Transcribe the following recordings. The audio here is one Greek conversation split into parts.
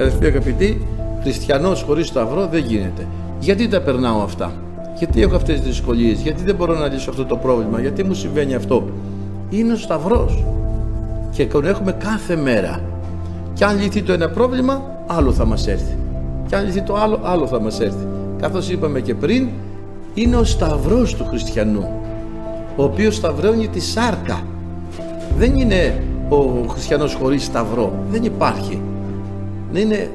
Αδελφοί αγαπητοί, χριστιανός χωρίς σταυρό δεν γίνεται. Γιατί τα περνάω αυτά, γιατί έχω αυτές τις δυσκολίες, γιατί δεν μπορώ να λύσω αυτό το πρόβλημα, γιατί μου συμβαίνει αυτό? Είναι ο σταυρός και τον έχουμε κάθε μέρα. Και αν λυθεί το ένα πρόβλημα, άλλο θα μας έρθει. Και αν λυθεί το άλλο, άλλο θα μας έρθει. Καθώς είπαμε και πριν, είναι ο σταυρός του χριστιανού, ο οποίος σταυρώνει τη σάρκα. Δεν είναι ο χριστιανός χωρίς σταυρό, δεν υπάρχει. Είναι,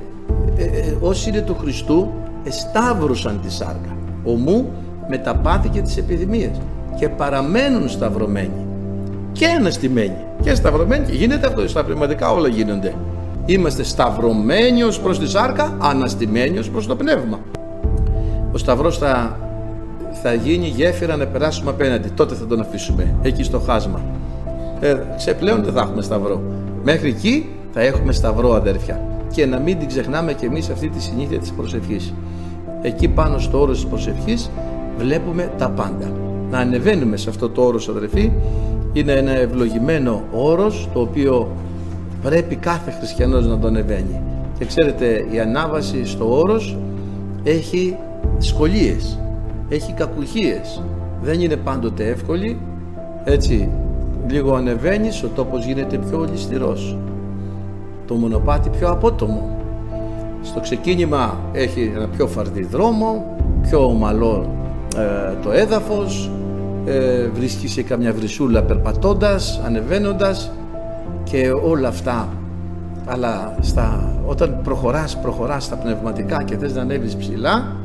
όσοι είναι του Χριστού εσταύρωσαν τη σάρκα ομού με τα πάθη και τις επιδημίες και παραμένουν σταυρωμένοι και αναστημένοι και σταυρωμένοι. Και γίνεται αυτό στα πνευματικά, όλα γίνονται. Είμαστε σταυρωμένοι ως προς τη σάρκα, αναστημένοι ως προς το πνεύμα. Ο σταυρός θα γίνει γέφυρα να περάσουμε απέναντι, τότε θα τον αφήσουμε εκεί στο χάσμα. Ξεπλέον δεν θα έχουμε σταυρό. Μέχρι εκεί θα έχουμε σταυρό, αδέρφια, και να μην την ξεχνάμε και εμείς αυτή τη συνήθεια της προσευχής. Εκεί πάνω στο όρος της προσευχής βλέπουμε τα πάντα. Να ανεβαίνουμε σε αυτό το όρος, αδερφοί, είναι ένα ευλογημένο όρος το οποίο πρέπει κάθε χριστιανός να τον ανεβαίνει. Και ξέρετε, η ανάβαση στο όρος έχει σκολίες, έχει κακουχίες, δεν είναι πάντοτε εύκολη, έτσι. Λίγο ανεβαίνεις, ο τόπος γίνεται πιο ολισθηρός, το μονοπάτι πιο απότομο. Στο ξεκίνημα έχει ένα πιο φαρδί δρόμο, πιο ομαλό το έδαφος, βρίσκεις σε καμιά βρυσούλα περπατώντας, ανεβαίνοντας και όλα αυτά. Αλλά όταν προχωράς στα πνευματικά και θες να ανέβεις ψηλά,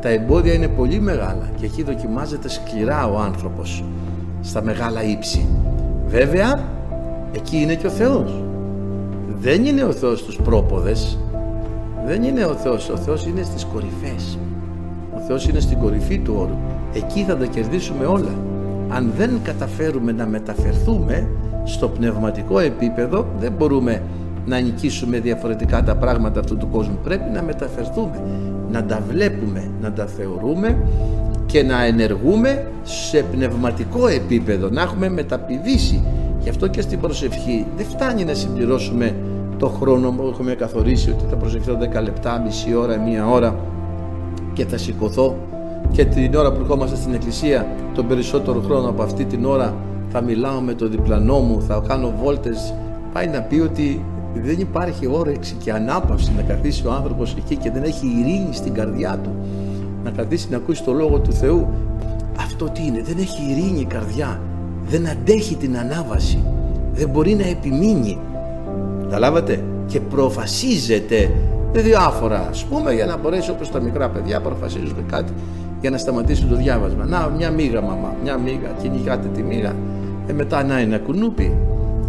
τα εμπόδια είναι πολύ μεγάλα και εκεί δοκιμάζεται σκληρά ο άνθρωπος στα μεγάλα ύψη. Βέβαια, εκεί είναι και ο Θεός. Δεν είναι ο Θεός στους πρόποδες, δεν είναι ο Θεός. Ο Θεός είναι στις κορυφές. Ο Θεός είναι στην κορυφή του όρου. Εκεί θα τα κερδίσουμε όλα. Αν δεν καταφέρουμε να μεταφερθούμε στο πνευματικό επίπεδο, δεν μπορούμε να νικήσουμε διαφορετικά τα πράγματα αυτού του κόσμου. Πρέπει να μεταφερθούμε, να τα βλέπουμε, να τα θεωρούμε και να ενεργούμε σε πνευματικό επίπεδο, να έχουμε μεταπηδήσει. Γι' αυτό και στην προσευχή δεν φτάνει να συμπληρώσουμε το χρόνο που έχουμε καθορίσει, ότι θα προσευχθώ 10 λεπτά, μισή ώρα, μία ώρα και θα σηκωθώ, και την ώρα που ερχόμαστε στην εκκλησία τον περισσότερο χρόνο από αυτή την ώρα θα μιλάω με το διπλανό μου, θα κάνω βόλτες. Πάει να πει ότι δεν υπάρχει όρεξη και ανάπαυση να καθίσει ο άνθρωπος εκεί και δεν έχει ειρήνη στην καρδιά του να καθίσει να ακούσει το Λόγο του Θεού. Αυτό τι είναι? Δεν έχει ειρήνη η καρδιά, δεν αντέχει την ανάβαση, δεν μπορεί να επιμείνει, καταλάβατε, και προφασίζεται διάφορα, ας πούμε, για να μπορέσει, όπως τα μικρά παιδιά προφασίζονται κάτι για να σταματήσει το διάβασμα. Να, μια μύγα μαμά, μια μύγα, κυνηγάτε τη μύγα, μετά να ένα κουνούπι,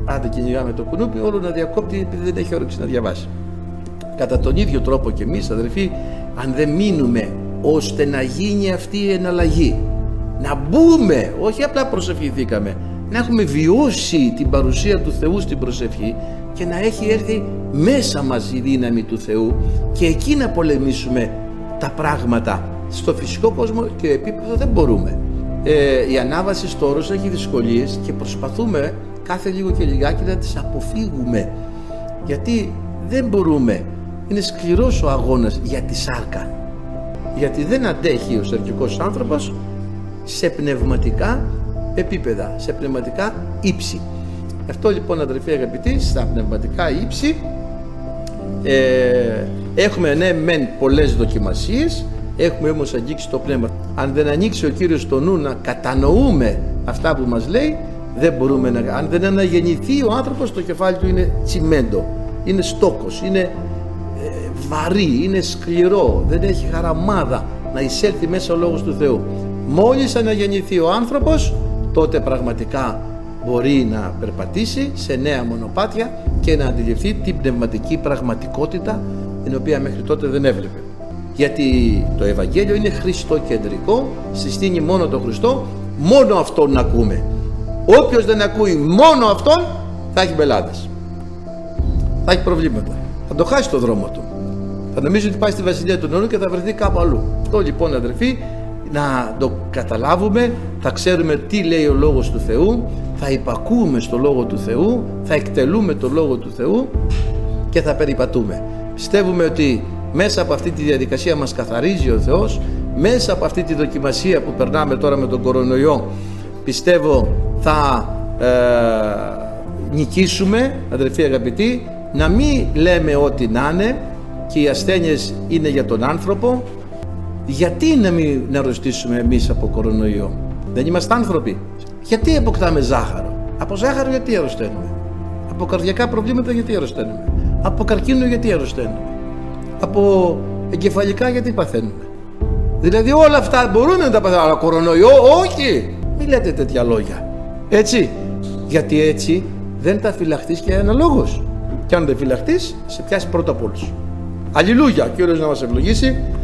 άντε κυνηγάμε το κουνούπι, όλο να διακόπτει επειδή δεν έχει όρεξη να διαβάσει. Κατά τον ίδιο τρόπο και εμείς, αδερφοί, αν δεν μείνουμε ώστε να γίνει αυτή η εναλλαγή, να μπούμε, όχι απλά προσευχηθήκαμε, να έχουμε βιώσει την παρουσία του Θεού στην προσευχή και να έχει έρθει μέσα μας η δύναμη του Θεού και εκεί να πολεμήσουμε τα πράγματα. Στο φυσικό κόσμο και επίπεδο δεν μπορούμε. Η ανάβαση στο όρος έχει δυσκολίες και προσπαθούμε κάθε λίγο και λιγάκι να τις αποφύγουμε, γιατί δεν μπορούμε, είναι σκληρός ο αγώνας για τη σάρκα, γιατί δεν αντέχει ο σαρκικός άνθρωπος σε πνευματικά επίπεδα, σε πνευματικά ύψη. Αυτό λοιπόν, αδερφοί αγαπητοί, στα πνευματικά ύψη έχουμε, ναι μεν, πολλές δοκιμασίες, έχουμε όμως αγγίξει το πνεύμα. Αν δεν ανοίξει ο Κύριος το νου να κατανοούμε αυτά που μας λέει, δεν μπορούμε να... Αν δεν αναγεννηθεί ο άνθρωπος, το κεφάλι του είναι τσιμέντο, είναι στόκος, είναι βαρύ, είναι σκληρό, δεν έχει χαραμάδα να εισέλθει μέσα ο Λόγος του Θεού. Μόλις αναγεννηθεί ο άνθρωπος, τότε πραγματικά μπορεί να περπατήσει σε νέα μονοπάτια και να αντιληφθεί την πνευματική πραγματικότητα, την οποία μέχρι τότε δεν έβλεπε. Γιατί το Ευαγγέλιο είναι χριστοκεντρικό, συστήνει μόνο τον Χριστό, μόνο Αυτόν να ακούμε. Όποιος δεν ακούει μόνο Αυτόν θα έχει πελάτες, θα έχει προβλήματα, θα το χάσει το δρόμο του, θα νομίζει ότι πάει στη Βασιλεία του Νερού και θα βρεθεί κάπου αλλού. Αυτό λοιπόν, αδερφοί, να το καταλάβουμε, θα ξέρουμε τι λέει ο Λόγος του Θεού, θα υπακούμε στο Λόγο του Θεού, θα εκτελούμε το Λόγο του Θεού και θα περιπατούμε. Πιστεύουμε ότι μέσα από αυτή τη διαδικασία μας καθαρίζει ο Θεός, μέσα από αυτή τη δοκιμασία που περνάμε τώρα με τον κορονοϊό, πιστεύω θα νικήσουμε, αδερφοί αγαπητοί, να μην λέμε ό,τι να είναι, και οι ασθένειες είναι για τον άνθρωπο. Γιατί να μην αρρωστήσουμε εμείς από κορονοϊό? Δεν είμαστε άνθρωποι? Γιατί αποκτάμε ζάχαρο? Από ζάχαρο γιατί αρρωσταίνουμε? Από καρδιακά προβλήματα γιατί αρρωσταίνουμε? Από καρκίνο γιατί αρρωσταίνουμε? Από εγκεφαλικά γιατί παθαίνουμε? Δηλαδή όλα αυτά μπορούμε να τα παθαίνουμε, αλλά κορονοϊό όχι! Μην λέτε τέτοια λόγια, έτσι, γιατί έτσι δεν τα φυλαχτείς και αναλόγως. Και αν δεν φυλαχτείς, σε πιάσει πρώτα απ' όλους. Αλληλούια, Κύριος να μας ευλογήσει.